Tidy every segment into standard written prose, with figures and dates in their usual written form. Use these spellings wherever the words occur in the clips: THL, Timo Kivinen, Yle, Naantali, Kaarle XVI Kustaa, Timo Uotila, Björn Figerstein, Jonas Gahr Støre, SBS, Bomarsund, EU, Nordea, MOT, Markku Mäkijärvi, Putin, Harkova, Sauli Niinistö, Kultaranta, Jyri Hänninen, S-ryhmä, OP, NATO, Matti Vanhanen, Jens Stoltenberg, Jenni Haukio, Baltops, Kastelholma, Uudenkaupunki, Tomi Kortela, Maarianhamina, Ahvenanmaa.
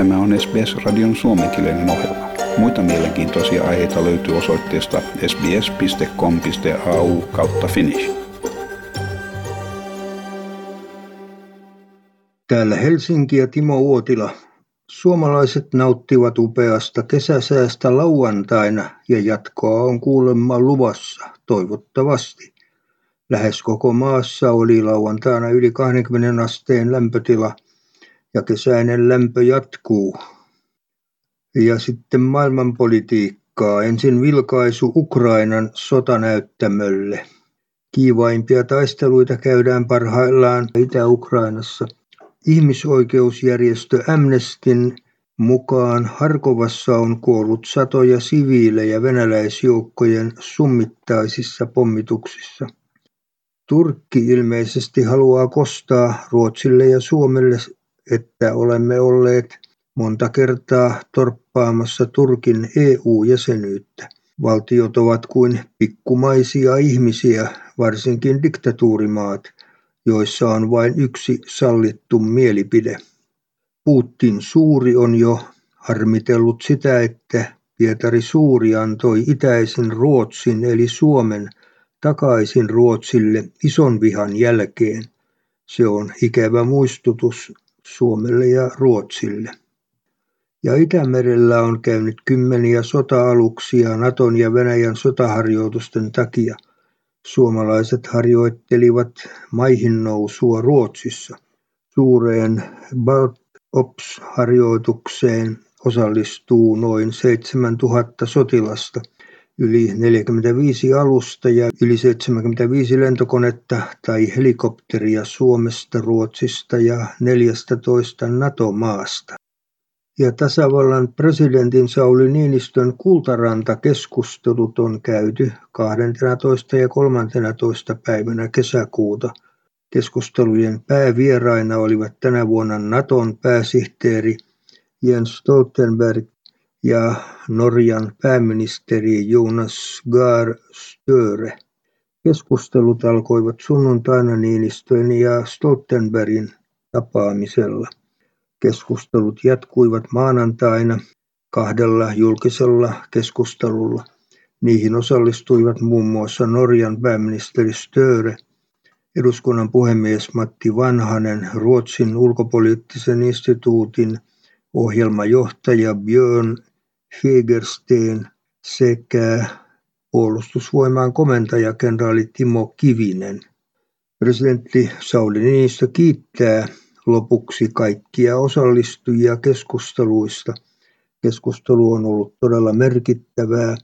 Tämä on SBS-radion suomenkielinen ohjelma. Muita mielenkiintoisia aiheita löytyy osoitteesta sbs.com.au/finnish. Täällä Helsinki ja Timo Uotila. Suomalaiset nauttivat upeasta kesäsäästä lauantaina ja jatkoa on kuulemma luvassa, toivottavasti. Lähes koko maassa oli lauantaina yli 20 asteen lämpötila ja kesäinen lämpö jatkuu. Ja sitten maailmanpolitiikkaa. Ensin vilkaisu Ukrainan sotanäyttämölle. Kiivaimpia taisteluita käydään parhaillaan Itä-Ukrainassa. Ihmisoikeusjärjestö Amnestyn mukaan Harkovassa on kuollut satoja siviilejä venäläisjoukkojen summittaisissa pommituksissa. Turkki ilmeisesti haluaa kostaa Ruotsille ja Suomelle, että olemme olleet monta kertaa torppaamassa Turkin EU-jäsenyyttä. Valtiot ovat kuin pikkumaisia ihmisiä, varsinkin diktatuurimaat, joissa on vain yksi sallittu mielipide. Putin suuri on jo harmitellut sitä, että Pietari Suuri antoi itäisen Ruotsin eli Suomen takaisin Ruotsille ison vihan jälkeen. Se on ikävä muistutus Suomelle ja Ruotsille. Ja Itämerellä on käynyt kymmeniä sota-aluksia Naton ja Venäjän sotaharjoitusten takia. Suomalaiset harjoittelivat maihin nousua Ruotsissa. Suureen Baltops-harjoitukseen osallistuu noin 7000 sotilasta, yli 45 alusta ja yli 75 lentokonetta tai helikopteria Suomesta, Ruotsista ja 14 NATO-maasta. Ja tasavallan presidentin Sauli Niinistön kultarantakeskustelut on käyty 12. ja 13. päivänä kesäkuuta. Keskustelujen päävieraina olivat tänä vuonna Naton pääsihteeri Jens Stoltenberg ja Norjan pääministeri Jonas Gahr Støre. Keskustelut alkoivat sunnuntaina Niinistön ja Stoltenbergin tapaamisella. Keskustelut jatkuivat maanantaina 2 julkisella keskustelulla. Niihin osallistuivat muun muassa Norjan pääministeri Støre, eduskunnan puhemies Matti Vanhanen, Ruotsin ulkopoliittisen instituutin ohjelmajohtaja Björn Figerstein sekä puolustusvoimain komentaja kenraali Timo Kivinen. Presidentti Sauli Niinistö kiittää lopuksi kaikkia osallistujia keskusteluista. Keskustelu on ollut todella merkittävää.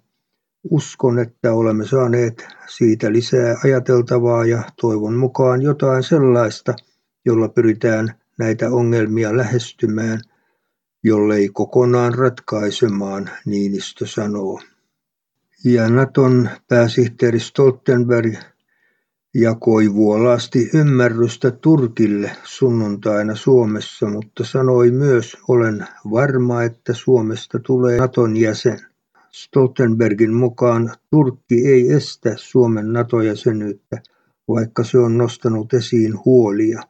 Uskon, että olemme saaneet siitä lisää ajateltavaa ja toivon mukaan jotain sellaista, jolla pyritään näitä ongelmia lähestymään, jollei kokonaan ratkaisemaan, Niinistö sanoo. Ja Naton pääsihteeri Stoltenberg jakoi vuolaasti ymmärrystä Turkille sunnuntaina Suomessa, mutta sanoi myös, olen varma, että Suomesta tulee Naton jäsen. Stoltenbergin mukaan Turkki ei estä Suomen Nato-jäsenyyttä, vaikka se on nostanut esiin huolia.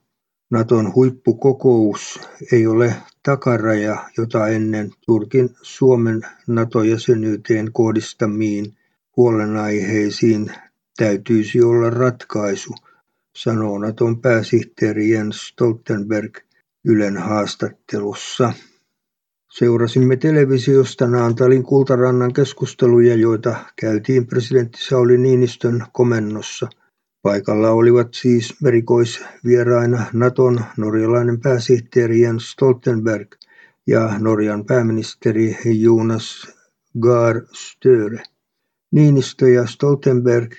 Naton huippukokous ei ole takaraja, jota ennen Turkin Suomen Nato-jäsenyyteen kohdistamiin huolenaiheisiin täytyisi olla ratkaisu, sanoo Naton pääsihteeri Jens Stoltenberg Ylen haastattelussa. Seurasimme televisiosta Naantalin Kultarannan keskusteluja, joita käytiin presidentti Sauli Niinistön komennossa. Paikalla olivat siis erikoisvieraina Naton norjalainen pääsihteeri Jens Stoltenberg ja Norjan pääministeri Jonas Gahr Støre. Niinistö ja Stoltenberg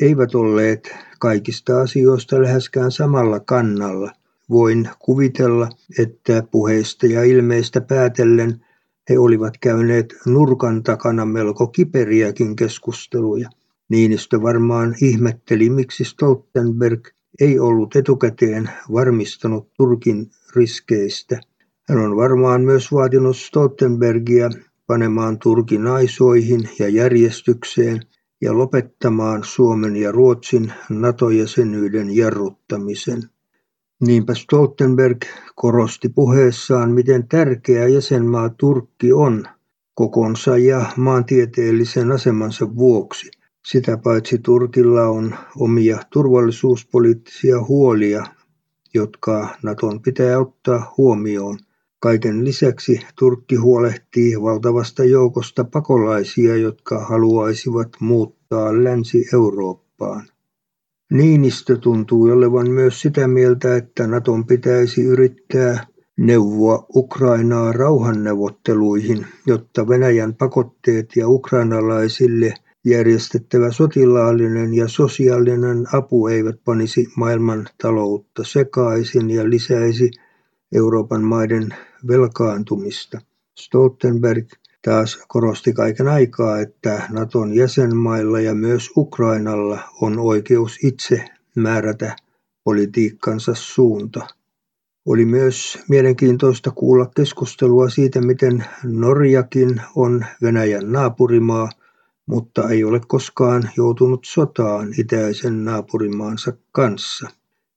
eivät olleet kaikista asioista läheskään samalla kannalla. Voin kuvitella, että puheista ja ilmeistä päätellen he olivat käyneet nurkan takana melko kiperiäkin keskusteluja. Niinistö varmaan ihmetteli, miksi Stoltenberg ei ollut etukäteen varmistanut Turkin riskeistä. Hän on varmaan myös vaatinut Stoltenbergia panemaan Turkin aisoihin ja järjestykseen ja lopettamaan Suomen ja Ruotsin NATO-jäsenyyden jarruttamisen. Niinpä Stoltenberg korosti puheessaan, miten tärkeä jäsenmaa Turkki on kokonsa ja maantieteellisen asemansa vuoksi. Sitä paitsi Turkilla on omia turvallisuuspoliittisia huolia, jotka Naton pitää ottaa huomioon. Kaiken lisäksi Turkki huolehtii valtavasta joukosta pakolaisia, jotka haluaisivat muuttaa Länsi-Eurooppaan. Niinistö tuntui olevan myös sitä mieltä, että Naton pitäisi yrittää neuvoa Ukrainaa rauhanneuvotteluihin, jotta Venäjän pakotteet ja ukrainalaisille järjestettävä sotilaallinen ja sosiaalinen apu eivät panisi maailman taloutta sekaisin ja lisäisi Euroopan maiden velkaantumista. Stoltenberg taas korosti kaiken aikaa, että Naton jäsenmailla ja myös Ukrainalla on oikeus itse määrätä politiikkansa suunta. Oli myös mielenkiintoista kuulla keskustelua siitä, miten Norjakin on Venäjän naapurimaa, mutta ei ole koskaan joutunut sotaan itäisen naapurimaansa kanssa.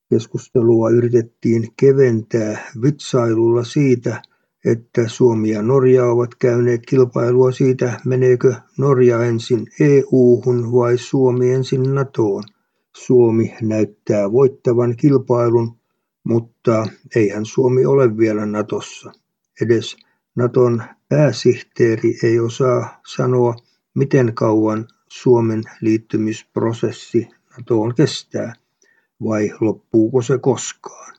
Keskustelua yritettiin keventää vitsailulla siitä, että Suomi ja Norja ovat käyneet kilpailua siitä, meneekö Norja ensin EU-hun vai Suomi ensin NATOon. Suomi näyttää voittavan kilpailun, mutta eihän Suomi ole vielä NATOssa. Edes NATOn pääsihteeri ei osaa sanoa, miten kauan Suomen liittymisprosessi NATOon kestää, vai loppuuko se koskaan.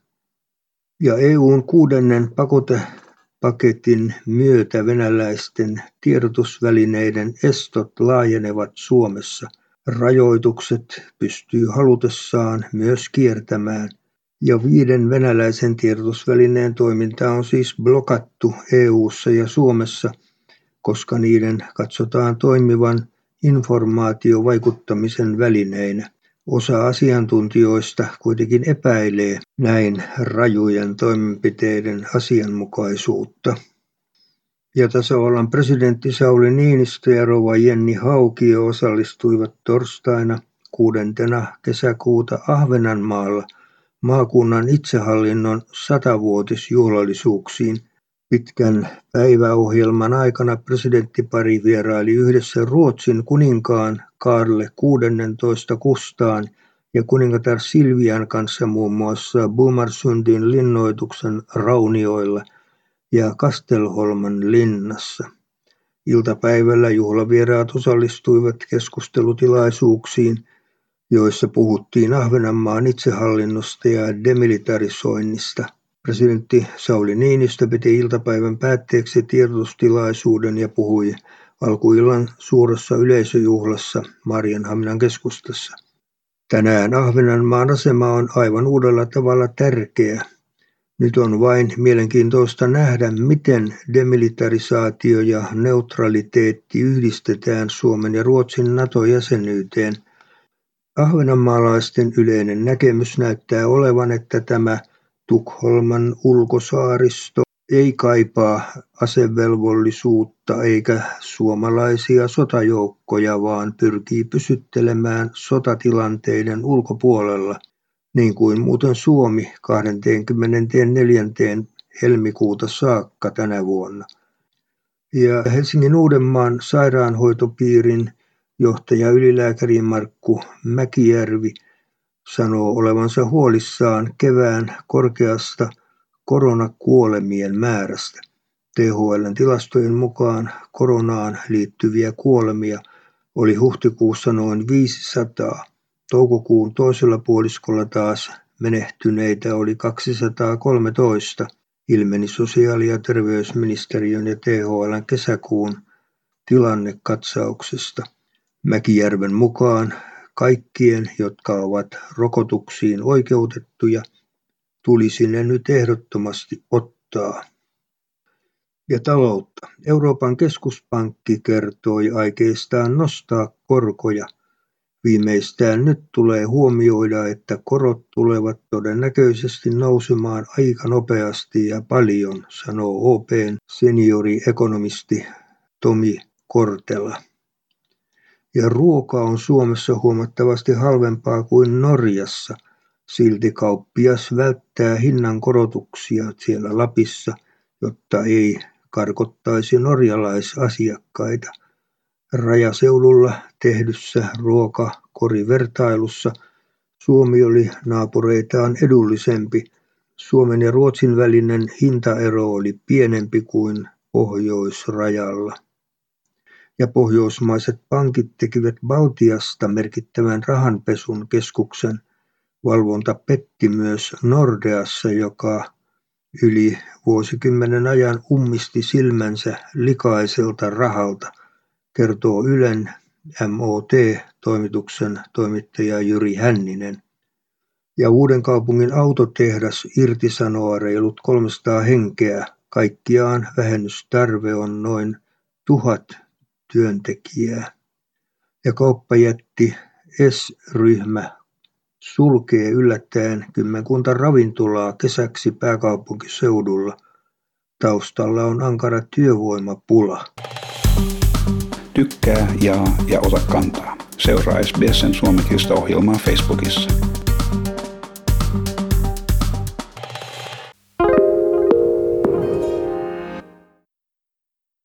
Ja EU:n 6. pakotepaketin myötä venäläisten tiedotusvälineiden estot laajenevat Suomessa. Rajoitukset pystyy halutessaan myös kiertämään, ja 5 venäläisen tiedotusvälineen toiminta on siis blokattu EU:ssa ja Suomessa, koska niiden katsotaan toimivan informaatiovaikuttamisen välineinä. Osa asiantuntijoista kuitenkin epäilee näin rajujen toimenpiteiden asianmukaisuutta. Ja tasavallan presidentti Sauli Niinistö ja rouva Jenni Haukio osallistuivat torstaina 6. kesäkuuta Ahvenanmaalla maakunnan itsehallinnon 100-vuotisjuhlallisuuksiin. Pitkän päiväohjelman aikana presidenttipari vieraili yhdessä Ruotsin kuninkaan Kaarle XVI Kustaan ja kuningatar Silvian kanssa muun muassa Bomarsundin linnoituksen raunioilla ja Kastelholman linnassa. Iltapäivällä juhlavieraat osallistuivat keskustelutilaisuuksiin, joissa puhuttiin Ahvenanmaan itsehallinnosta ja demilitarisoinnista. Presidentti Sauli Niinistö piti iltapäivän päätteeksi tiedotustilaisuuden ja puhui alkuillan suuressa yleisöjuhlassa Maarianhaminan keskustassa. Tänään Ahvenanmaan asema on aivan uudella tavalla tärkeä. Nyt on vain mielenkiintoista nähdä, miten demilitarisaatio ja neutraliteetti yhdistetään Suomen ja Ruotsin NATO-jäsenyyteen. Ahvenanmaalaisten yleinen näkemys näyttää olevan, että tämä Tukholman ulkosaaristo ei kaipaa asevelvollisuutta eikä suomalaisia sotajoukkoja, vaan pyrkii pysyttelemään sotatilanteiden ulkopuolella, niin kuin muuten Suomi 24. helmikuuta saakka tänä vuonna. Ja Helsingin Uudenmaan sairaanhoitopiirin johtaja ylilääkäri Markku Mäkijärvi sanoo olevansa huolissaan kevään korkeasta koronakuolemien määrästä. THL:n tilastojen mukaan koronaan liittyviä kuolemia oli huhtikuussa noin 500. Toukokuun toisella puoliskolla taas menehtyneitä oli 213, ilmeni sosiaali- ja terveysministeriön ja THL:n kesäkuun tilannekatsauksesta. Mäkijärven mukaan kaikkien, jotka ovat rokotuksiin oikeutettuja, tulisi ne nyt ehdottomasti ottaa. Ja taloutta. Euroopan keskuspankki kertoi aikeistaan nostaa korkoja. Viimeistään nyt tulee huomioida, että korot tulevat todennäköisesti nousemaan aika nopeasti ja paljon, sanoo OP:n senioriekonomisti Tomi Kortela. Ja ruoka on Suomessa huomattavasti halvempaa kuin Norjassa. Silti kauppias välttää hinnankorotuksia siellä Lapissa, jotta ei karkottaisi norjalaisasiakkaita. Rajaseudulla tehdyssä ruokakorivertailussa Suomi oli naapureitaan edullisempi. Suomen ja Ruotsin välinen hintaero oli pienempi kuin pohjoisrajalla. Ja pohjoismaiset pankit tekivät Baltiasta merkittävän rahanpesun keskuksen. Valvonta petti myös Nordeassa, joka yli vuosikymmenen ajan ummisti silmänsä likaiselta rahalta, kertoo Ylen MOT-toimituksen toimittaja Jyri Hänninen. Ja Uudenkaupungin autotehdas irtisanoo reilut 300 henkeä. Kaikkiaan vähennystarve on noin 1000 työntekijää. Ja kauppajätti S-ryhmä sulkee yllättäen kymmenkunta ravintolaa kesäksi pääkaupunkiseudulla. Taustalla on ankara työvoimapula. Tykkää, jaa ja ota kantaa. Seuraa SBS:n suomenkielistä ohjelmaa Facebookissa.